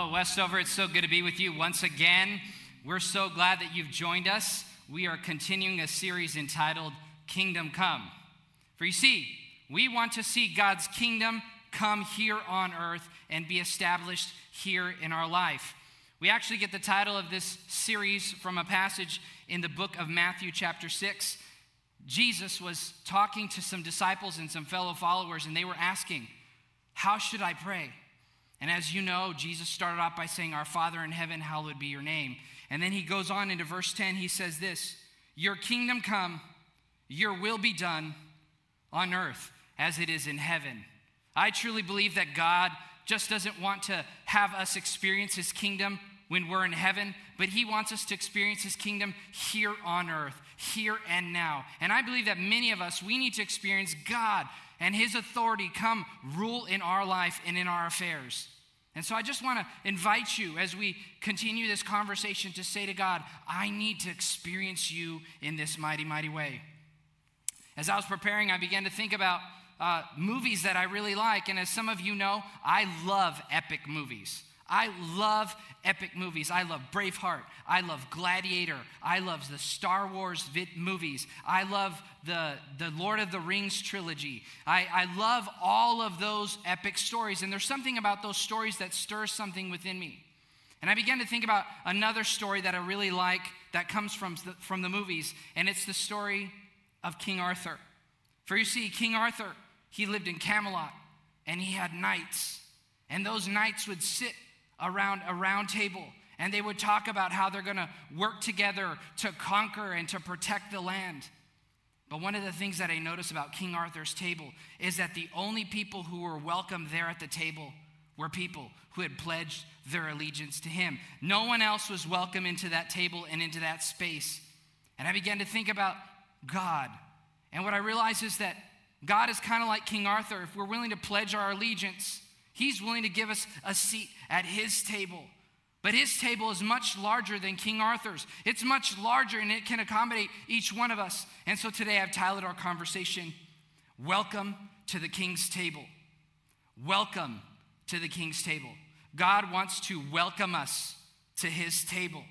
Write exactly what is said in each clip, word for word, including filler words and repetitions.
Hello, Westover. It's so good to be with you once again. We're so glad that you've joined us. We are continuing a series entitled Kingdom Come. For you see, we want to see God's kingdom come here on earth and be established here in our life. We actually get the title of this series from a passage in the book of Matthew chapter six. Jesus was talking to some disciples and some fellow followers, and they were asking, "How should I pray?" And as you know, Jesus started off by saying, "Our Father in heaven, hallowed be your name." And then he goes on into verse ten. He says this, "Your kingdom come, your will be done on earth as it is in heaven." I truly believe that God just doesn't want to have us experience his kingdom when we're in heaven, but he wants us to experience his kingdom here on earth, here and now. And I believe that many of us, we need to experience God and his authority come rule in our life and in our affairs. And so I just want to invite you as we continue this conversation to say to God, "I need to experience you in this mighty, mighty way." As I was preparing, I began to think about uh, movies that I really like. And as some of you know, I love epic movies. I love epic movies. I love Braveheart. I love Gladiator. I love the Star Wars vid- movies. I love the, the Lord of the Rings trilogy. I, I love all of those epic stories. And there's something about those stories that stirs something within me. And I began to think about another story that I really like that comes from the, from the movies. And it's the story of King Arthur. For you see, King Arthur, he lived in Camelot. And he had knights. And those knights would sit around a round table, and they would talk about how they're going to work together to conquer and to protect the land. But one of the things that I noticed about King Arthur's table is that the only people who were welcome there at the table were people who had pledged their allegiance to him. No one else was welcome into that table and into that space. And I began to think about God. And what I realized is that God is kind of like King Arthur. If we're willing to pledge our allegiance, he's willing to give us a seat at his table. But his table is much larger than King Arthur's. It's much larger, and it can accommodate each one of us. And so today I've titled our conversation, "Welcome to the King's Table." Welcome to the King's Table. God wants to welcome us to his table.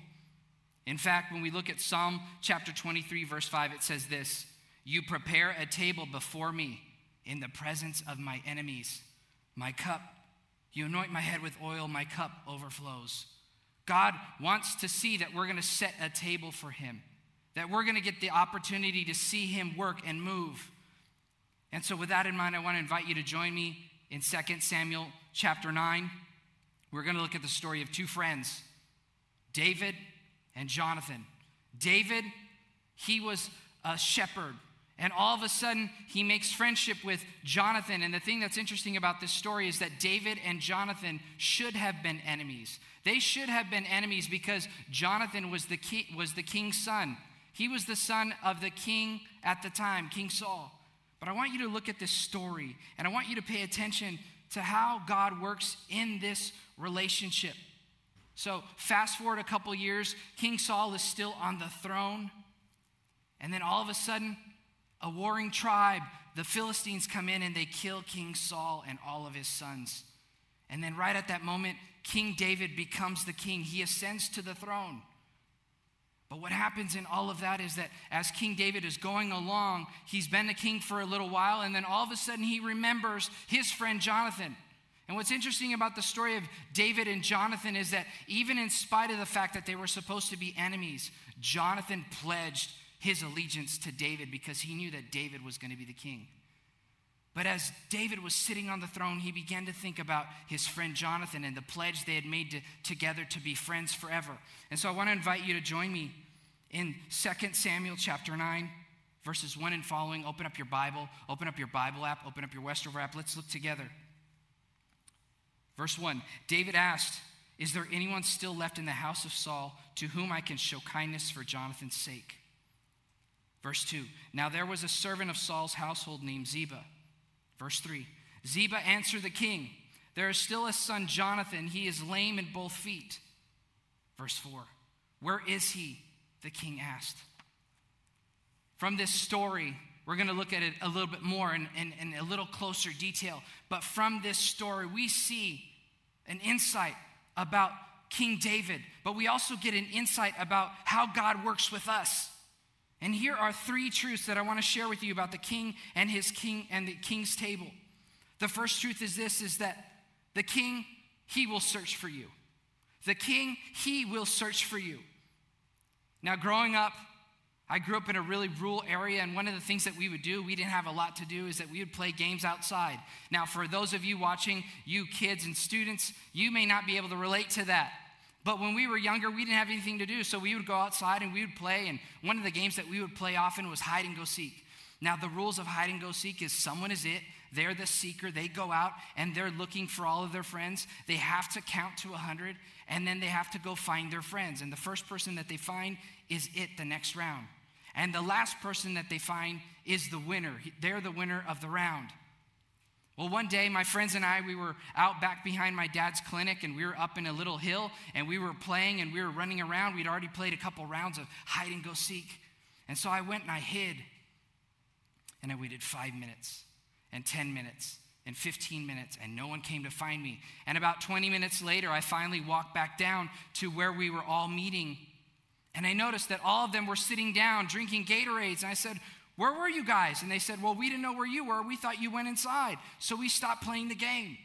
In fact, when we look at Psalm chapter twenty-three, verse five, it says this, "You prepare a table before me in the presence of my enemies. My cup, you anoint my head with oil, my cup overflows." God wants to see that we're going to set a table for him, that we're going to get the opportunity to see him work and move. And so with that in mind, I want to invite you to join me in Second Samuel chapter nine. We're going to look at the story of two friends, David and Jonathan. David, he was a shepherd. And all of a sudden, he makes friendship with Jonathan. And the thing that's interesting about this story is that David and Jonathan should have been enemies. They should have been enemies because Jonathan was the king, was the king's son. He was the son of the king at the time, King Saul. But I want you to look at this story, and I want you to pay attention to how God works in this relationship. So fast forward a couple years, King Saul is still on the throne. And then all of a sudden, a warring tribe, the Philistines, come in and they kill King Saul and all of his sons. And then right at that moment, King David becomes the king. He ascends to the throne. But what happens in all of that is that as King David is going along, he's been the king for a little while, and then all of a sudden he remembers his friend Jonathan. And what's interesting about the story of David and Jonathan is that even in spite of the fact that they were supposed to be enemies, Jonathan pledged his allegiance to David because he knew that David was going to be the king. But as David was sitting on the throne, he began to think about his friend Jonathan and the pledge they had made to, together to be friends forever. And so I want to invite you to join me in Second Samuel chapter nine, verses one and following. Open up your Bible, open up your Bible app, open up your Westover app. Let's look together. Verse one, David asked, "Is there anyone still left in the house of Saul to whom I can show kindness for Jonathan's sake?" Verse two, "Now there was a servant of Saul's household named Ziba." Verse three, "Ziba answered the king, 'There is still a son, Jonathan. He is lame in both feet.'" Verse four, "Where is he?" the king asked. From this story, we're going to look at it a little bit more in, in, in a little closer detail. But from this story, we see an insight about King David, but we also get an insight about how God works with us. And here are three truths that I want to share with you about the king and his king and the king's table. The first truth is this, is that the king, he will search for you. The king, he will search for you. Now, growing up, I grew up in a really rural area, and one of the things that we would do, we didn't have a lot to do, is that we would play games outside. Now, for those of you watching, you kids and students, you may not be able to relate to that. But when we were younger, we didn't have anything to do, so we would go outside and we would play, and one of the games that we would play often was hide and go seek. Now, the rules of hide and go seek is someone is it, they're the seeker, they go out and they're looking for all of their friends. They have to count to one hundred, and then they have to go find their friends. And the first person that they find is it the next round. And the last person that they find is the winner. They're the winner of the round. Well, one day, my friends and I, we were out back behind my dad's clinic, and we were up in a little hill, and we were playing, and we were running around. We'd already played a couple rounds of hide and go seek. And so I went and I hid, and I waited five minutes, and ten minutes, and fifteen minutes, and no one came to find me. And about twenty minutes later, I finally walked back down to where we were all meeting, and I noticed that all of them were sitting down drinking Gatorades, and I said, "Where were you guys?" And they said, "Well, we didn't know where you were. We thought you went inside, so we stopped playing the game."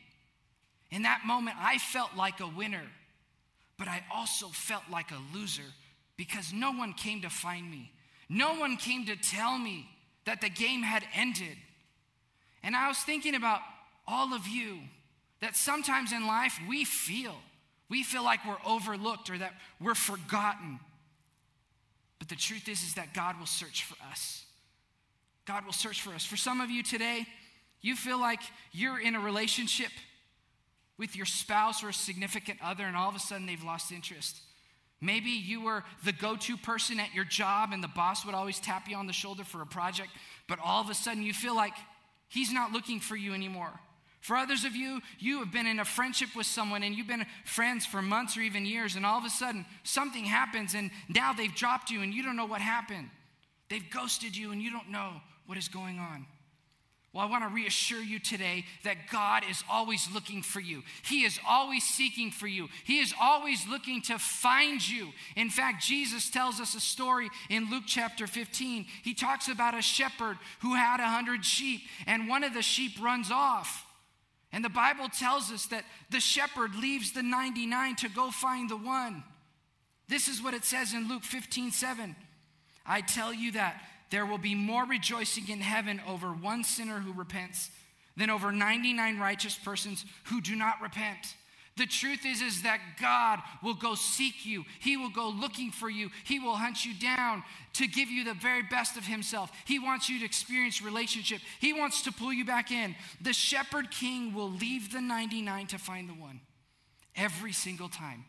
In that moment, I felt like a winner, but I also felt like a loser because no one came to find me. No one came to tell me that the game had ended. And I was thinking about all of you, that sometimes in life we feel, we feel like we're overlooked or that we're forgotten. But the truth is, is that God will search for us. God will search for us. For some of you today, you feel like you're in a relationship with your spouse or a significant other, and all of a sudden they've lost interest. Maybe you were the go-to person at your job, and the boss would always tap you on the shoulder for a project, but all of a sudden you feel like he's not looking for you anymore. For others of you, you have been in a friendship with someone, and you've been friends for months or even years, and all of a sudden something happens, and now they've dropped you, and you don't know what happened. They've ghosted you, and you don't know what is going on. Well, I want to reassure you today that God is always looking for you. He is always seeking for you. He is always looking to find you. In fact, Jesus tells us a story in Luke chapter fifteen. He talks about a shepherd who had a hundred sheep, and one of the sheep runs off. And the Bible tells us that the shepherd leaves the ninety-nine to go find the one. This is what it says in Luke fifteen seven. "I tell you that there will be more rejoicing in heaven over one sinner who repents than over ninety-nine righteous persons who do not repent." The truth is, is that God will go seek you. He will go looking for you. He will hunt you down to give you the very best of himself. He wants you to experience relationship. He wants to pull you back in. The shepherd king will leave the ninety-nine to find the one every single time.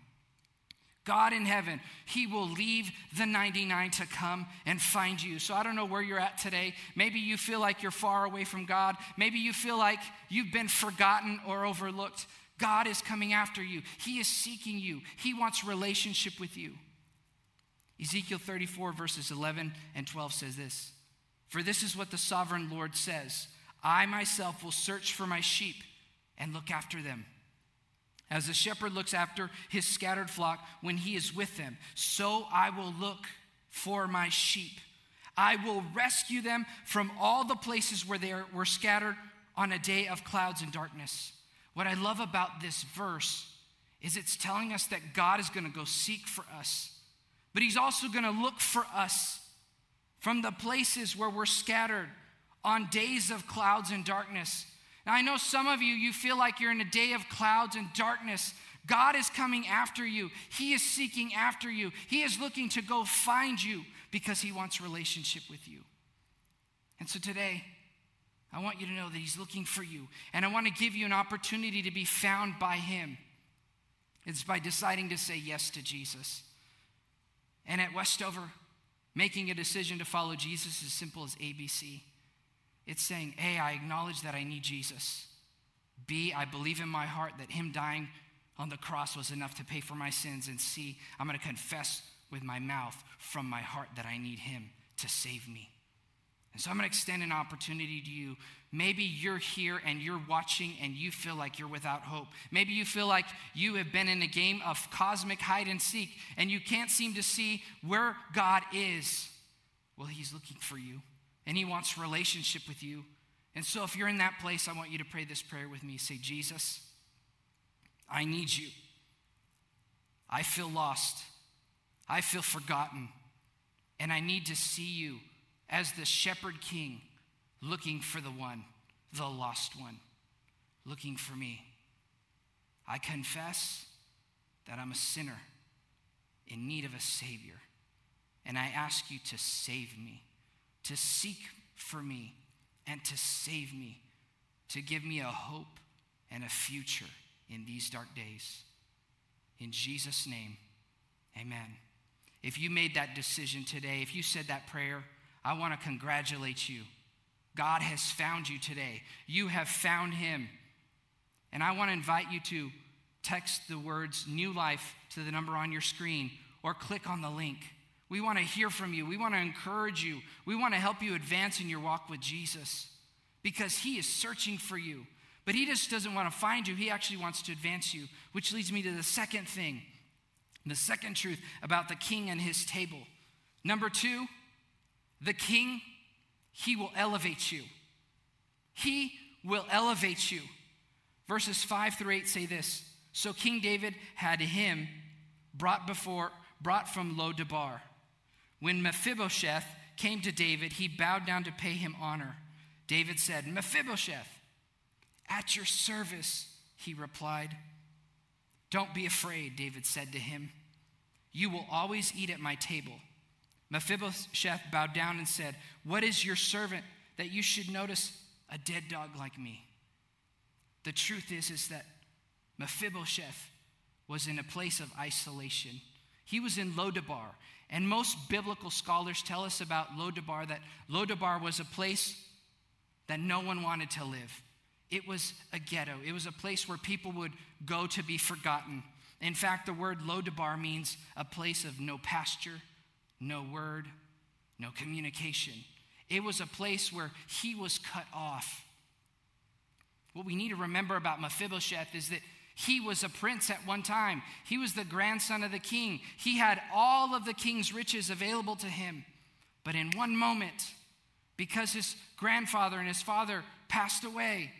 God in heaven, he will leave the ninety-nine to come and find you. So I don't know where you're at today. Maybe you feel like you're far away from God. Maybe you feel like you've been forgotten or overlooked. God is coming after you. He is seeking you. He wants relationship with you. Ezekiel thirty-four verses eleven and twelve says this, "For this is what the sovereign Lord says, I myself will search for my sheep and look after them. As the shepherd looks after his scattered flock when he is with them, so I will look for my sheep. I will rescue them from all the places where they were scattered on a day of clouds and darkness." What I love about this verse is it's telling us that God is going to go seek for us, but he's also going to look for us from the places where we're scattered on days of clouds and darkness. Now, I know some of you, you feel like you're in a day of clouds and darkness. God is coming after you. He is seeking after you. He is looking to go find you because he wants relationship with you. And so today, I want you to know that he's looking for you. And I want to give you an opportunity to be found by him. It's by deciding to say yes to Jesus. And at Westover, making a decision to follow Jesus is as simple as A B C. It's saying, A, I acknowledge that I need Jesus. B, I believe in my heart that him dying on the cross was enough to pay for my sins. And C, I'm going to confess with my mouth from my heart that I need him to save me. And so I'm going to extend an opportunity to you. Maybe you're here and you're watching and you feel like you're without hope. Maybe you feel like you have been in a game of cosmic hide and seek and you can't seem to see where God is. Well, he's looking for you and he wants relationship with you. And so if you're in that place, I want you to pray this prayer with me. Say, Jesus, I need you. I feel lost. I feel forgotten. And I need to see you as the shepherd king, looking for the one, the lost one, looking for me. I confess that I'm a sinner in need of a savior. And I ask you to save me, to seek for me, and to save me, to give me a hope and a future in these dark days. In Jesus' name, amen. If you made that decision today, if you said that prayer, I want to congratulate you. God has found you today. You have found him. And I want to invite you to text the words New Life to the number on your screen or click on the link. We want to hear from you. We want to encourage you. We want to help you advance in your walk with Jesus because he is searching for you. But he just doesn't want to find you. He actually wants to advance you, which leads me to the second thing, the second truth about the king and his table. Number two, the king, he will elevate you. He will elevate you. Verses five through eight say this. So King David had him brought before, brought from Lo Debar. When Mephibosheth came to David, he bowed down to pay him honor. David said, Mephibosheth, at your service, he replied. Don't be afraid, David said to him. You will always eat at my table. Mephibosheth bowed down and said, what is your servant that you should notice a dead dog like me? The truth is, is that Mephibosheth was in a place of isolation. He was in Lo Debar. And most biblical scholars tell us about Lo Debar that Lo Debar was a place that no one wanted to live. It was a ghetto. It was a place where people would go to be forgotten. In fact, the word Lo Debar means a place of no pasture, no word, no communication. It was a place where he was cut off. What we need to remember about Mephibosheth is that he was a prince at one time. He was the grandson of the king. He had all of the king's riches available to him. But in one moment, because his grandfather and his father passed away,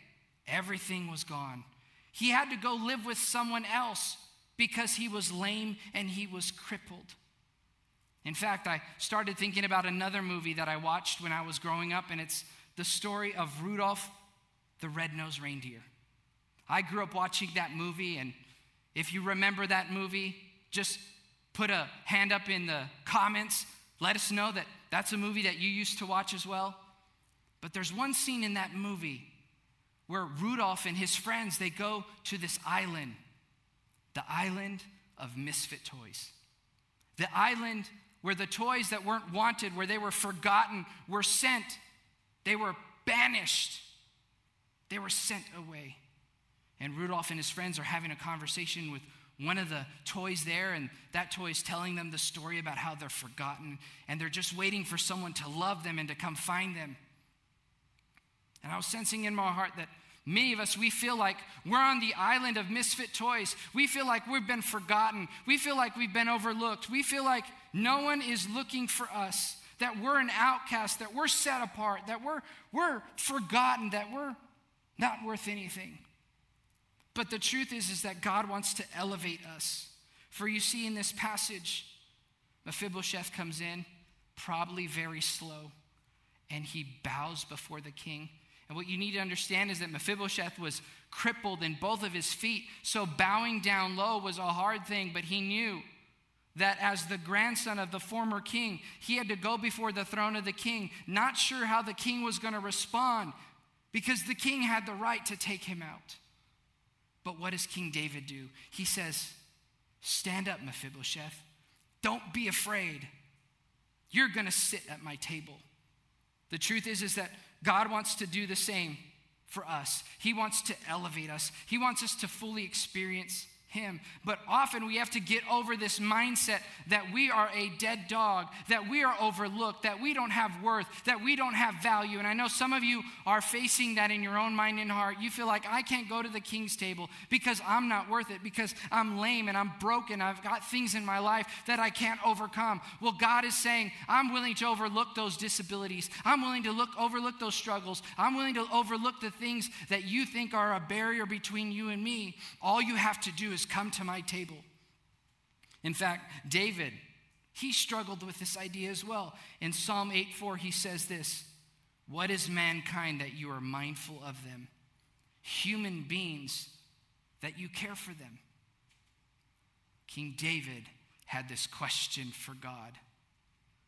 everything was gone. He had to go live with someone else because he was lame and he was crippled. In fact, I started thinking about another movie that I watched when I was growing up, and it's the story of Rudolph the Red-Nosed Reindeer. I grew up watching that movie, and if you remember that movie, just put a hand up in the comments. Let us know that that's a movie that you used to watch as well. But there's one scene in that movie where Rudolph and his friends, they go to this island, the island of misfit toys, the island where the toys that weren't wanted, where they were forgotten, were sent. They were banished. They were sent away. And Rudolph and his friends are having a conversation with one of the toys there, and that toy is telling them the story about how they're forgotten, and they're just waiting for someone to love them and to come find them. And I was sensing in my heart that many of us, we feel like we're on the island of misfit toys. We feel like we've been forgotten. We feel like we've been overlooked. We feel like no one is looking for us, that we're an outcast, that we're set apart, that we're, we're forgotten, that we're not worth anything. But the truth is, is that God wants to elevate us. For you see in this passage, Mephibosheth comes in, probably very slow, and he bows before the king. And what you need to understand is that Mephibosheth was crippled in both of his feet, so bowing down low was a hard thing, but he knew that as the grandson of the former king, he had to go before the throne of the king, not sure how the king was going to respond, because the king had the right to take him out. But what does King David do? He says, stand up, Mephibosheth. Don't be afraid. You're going to sit at my table. The truth is, is that God wants to do the same for us. He wants to elevate us. He wants us to fully experience him. But often we have to get over this mindset that we are a dead dog, that we are overlooked, that we don't have worth, that we don't have value. And I know some of you are facing that in your own mind and heart. You feel like, I can't go to the king's table because I'm not worth it, because I'm lame and I'm broken. I've got things in my life that I can't overcome. Well, God is saying, I'm willing to overlook those disabilities. I'm willing to look overlook those struggles. I'm willing to overlook the things that you think are a barrier between you and me. All you have to do is come to my table. In fact, David, he struggled with this idea as well. In Psalm eight four, he says this, "What is mankind that you are mindful of them? Human beings that you care for them." King David had this question for God.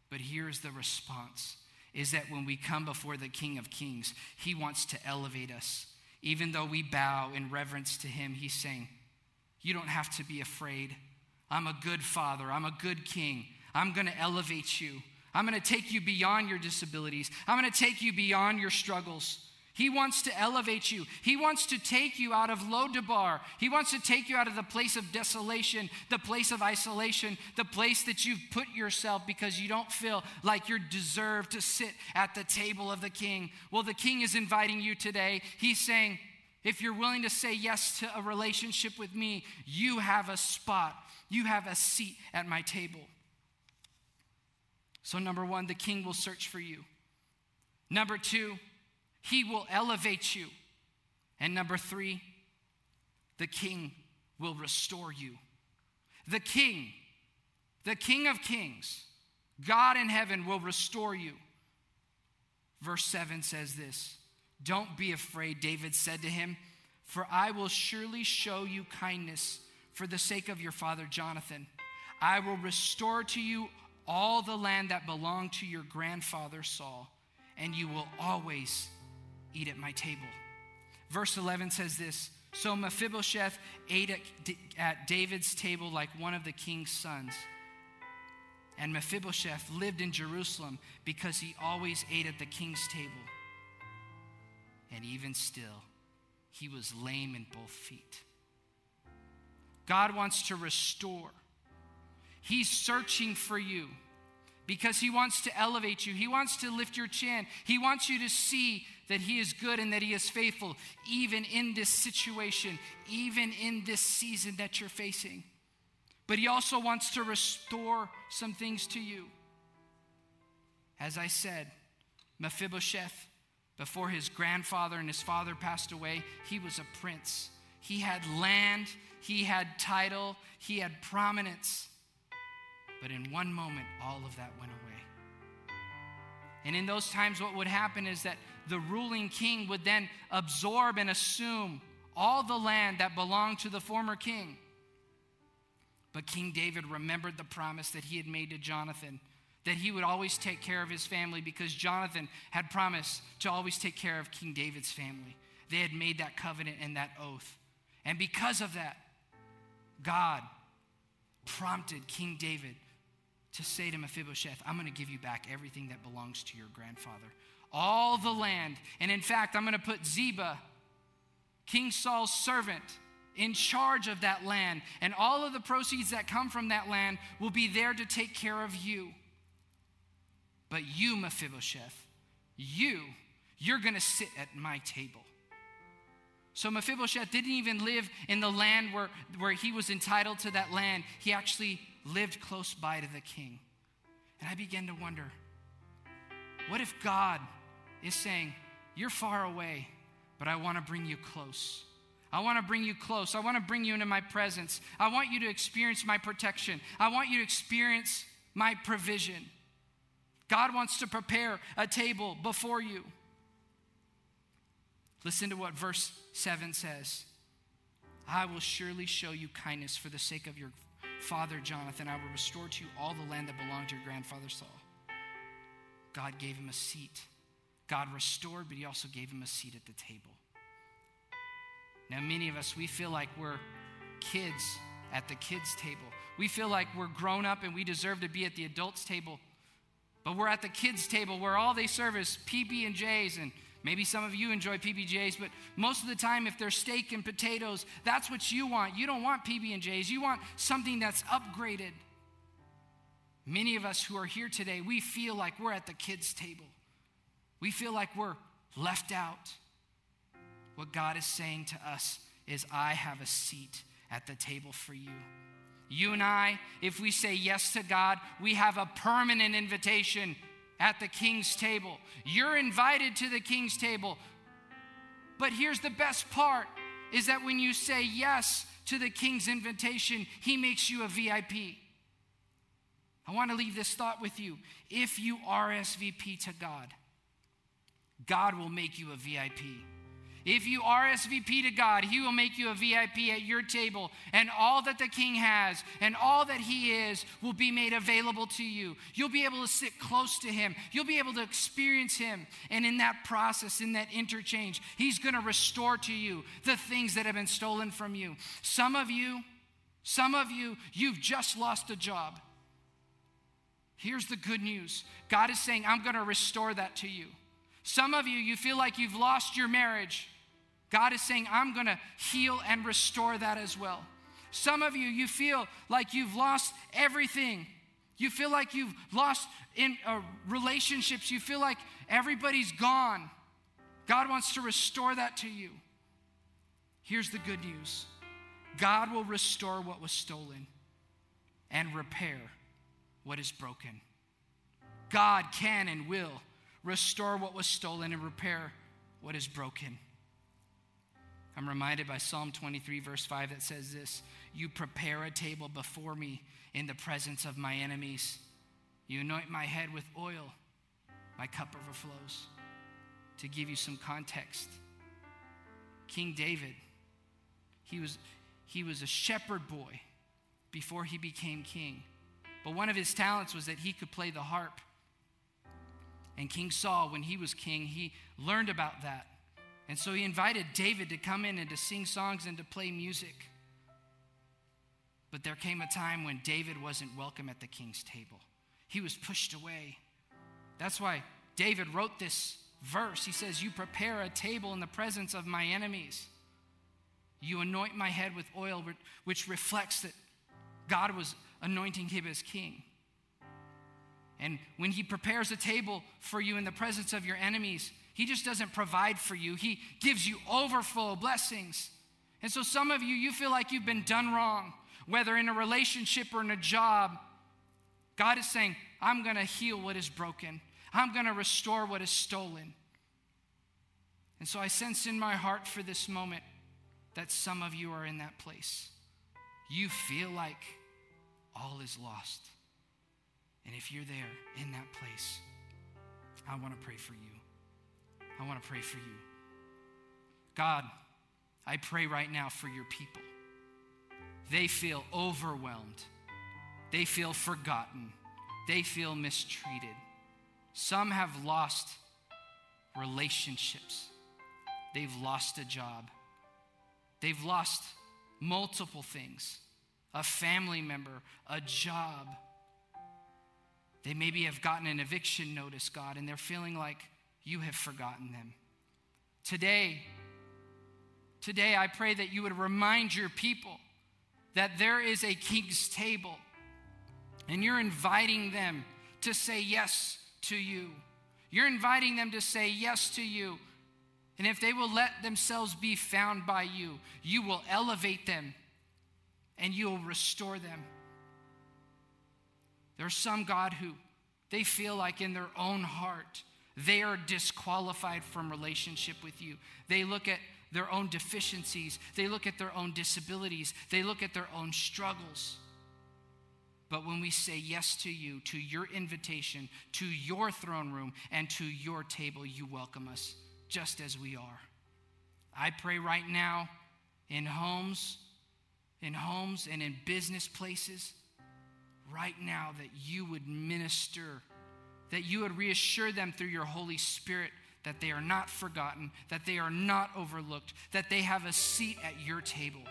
But here's the response, is that when we come before the King of Kings, he wants to elevate us. Even though we bow in reverence to him, he's saying, you don't have to be afraid. I'm a good father. I'm a good king. I'm going to elevate you. I'm going to take you beyond your disabilities. I'm going to take you beyond your struggles. He wants to elevate you. He wants to take you out of Lo Debar. He wants to take you out of the place of desolation, the place of isolation, the place that you've put yourself because you don't feel like you deserve to sit at the table of the king. Well, the king is inviting you today. He's saying, if you're willing to say yes to a relationship with me, you have a spot. You have a seat at my table. So number one, the king will search for you. Number two, he will elevate you. And number three, the king will restore you. The king, the King of Kings, God in heaven will restore you. Verse seven says this, "Don't be afraid," David said to him, "for I will surely show you kindness for the sake of your father Jonathan. I will restore to you all the land that belonged to your grandfather Saul, and you will always eat at my table." Verse eleven says this, "So Mephibosheth ate at, at David's table like one of the king's sons. And Mephibosheth lived in Jerusalem because he always ate at the king's table. And even still, he was lame in both feet." God wants to restore. He's searching for you because he wants to elevate you. He wants to lift your chin. He wants you to see that he is good and that he is faithful, even in this situation, even in this season that you're facing. But he also wants to restore some things to you. As I said, Mephibosheth, before his grandfather and his father passed away, he was a prince. He had land, he had title, he had prominence. But in one moment, all of that went away. And in those times, what would happen is that the ruling king would then absorb and assume all the land that belonged to the former king. But King David remembered the promise that he had made to Jonathan, that he would always take care of his family, because Jonathan had promised to always take care of King David's family. They had made that covenant and that oath. And because of that, God prompted King David to say to Mephibosheth, "I'm going to give you back everything that belongs to your grandfather, all the land. And in fact, I'm going to put Ziba, King Saul's servant, in charge of that land. And all of the proceeds that come from that land will be there to take care of you. But you, Mephibosheth, you, you're going to sit at my table." So Mephibosheth didn't even live in the land where, where he was entitled to that land. He actually lived close by to the king. And I began to wonder, what if God is saying, you're far away, but I want to bring you close. I want to bring you close. I want to bring you into my presence. I want you to experience my protection. I want you to experience my provision. God wants to prepare a table before you. Listen to what verse seven says. "I will surely show you kindness for the sake of your father, Jonathan. I will restore to you all the land that belonged to your grandfather, Saul." God gave him a seat. God restored, but he also gave him a seat at the table. Now, many of us, we feel like we're kids at the kids' table. We feel like we're grown up and we deserve to be at the adults' table. But we're at the kids' table where all they serve is P B and J's and Maybe some of you enjoy P B Js, but most of the time, if they're steak and potatoes, that's what you want. You don't want P B and Js. You want something that's upgraded. Many of us who are here today, we feel like we're at the kids' table. We feel like we're left out. What God is saying to us is, I have a seat at the table for you. You and I, if we say yes to God, we have a permanent invitation at the King's table. You're invited to the King's table. But here's the best part, is that when you say yes to the King's invitation, he makes you a V I P. I want to leave this thought with you. If you R S V P to God, God will make you a V I P. If you R S V P to God, he will make you a V I P at your table, and all that the King has and all that he is will be made available to you. You'll be able to sit close to him. You'll be able to experience him, and in that process, in that interchange, he's going to restore to you the things that have been stolen from you. Some of you, some of you, you've just lost a job. Here's the good news. God is saying, I'm going to restore that to you. Some of you, you feel like you've lost your marriage. God is saying, I'm going to heal and restore that as well. Some of you, you feel like you've lost everything. You feel like you've lost in uh, relationships. You feel like everybody's gone. God wants to restore that to you. Here's the good news. God will restore what was stolen and repair what is broken. God can and will restore what was stolen and repair what is broken. I'm reminded by Psalm twenty-three, verse five, that says this: you prepare a table before me in the presence of my enemies. You anoint my head with oil. My cup overflows. To give you some context, King David, he was, he was a shepherd boy before he became king. But one of his talents was that he could play the harp. And King Saul, when he was king, he learned about that. And so he invited David to come in and to sing songs and to play music. But there came a time when David wasn't welcome at the King's table. He was pushed away. That's why David wrote this verse. He says, you prepare a table in the presence of my enemies. You anoint my head with oil, which reflects that God was anointing him as king. And when he prepares a table for you in the presence of your enemies, he just doesn't provide for you. He gives you overflow blessings. And so some of you, you feel like you've been done wrong, whether in a relationship or in a job. God is saying, I'm going to heal what is broken. I'm going to restore what is stolen. And so I sense in my heart for this moment that some of you are in that place. You feel like all is lost. And if you're there in that place, I want to pray for you. I want to pray for you. God, I pray right now for your people. They feel overwhelmed. They feel forgotten. They feel mistreated. Some have lost relationships. They've lost a job. They've lost multiple things. A family member, a job. They maybe have gotten an eviction notice, God, and they're feeling like you have forgotten them. Today, today I pray that you would remind your people that there is a King's table, and you're inviting them to say yes to you. You're inviting them to say yes to you. And if they will let themselves be found by you, you will elevate them and you will restore them. There's some, God, who they feel like in their own heart, they are disqualified from relationship with you. They look at their own deficiencies. They look at their own disabilities. They look at their own struggles. But when we say yes to you, to your invitation, to your throne room, and to your table, you welcome us just as we are. I pray right now in homes, in homes and in business places, right now that you would minister, that you would reassure them through your Holy Spirit that they are not forgotten, that they are not overlooked, that they have a seat at your table.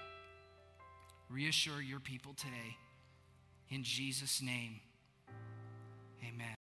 Reassure your people today. In Jesus' name, amen.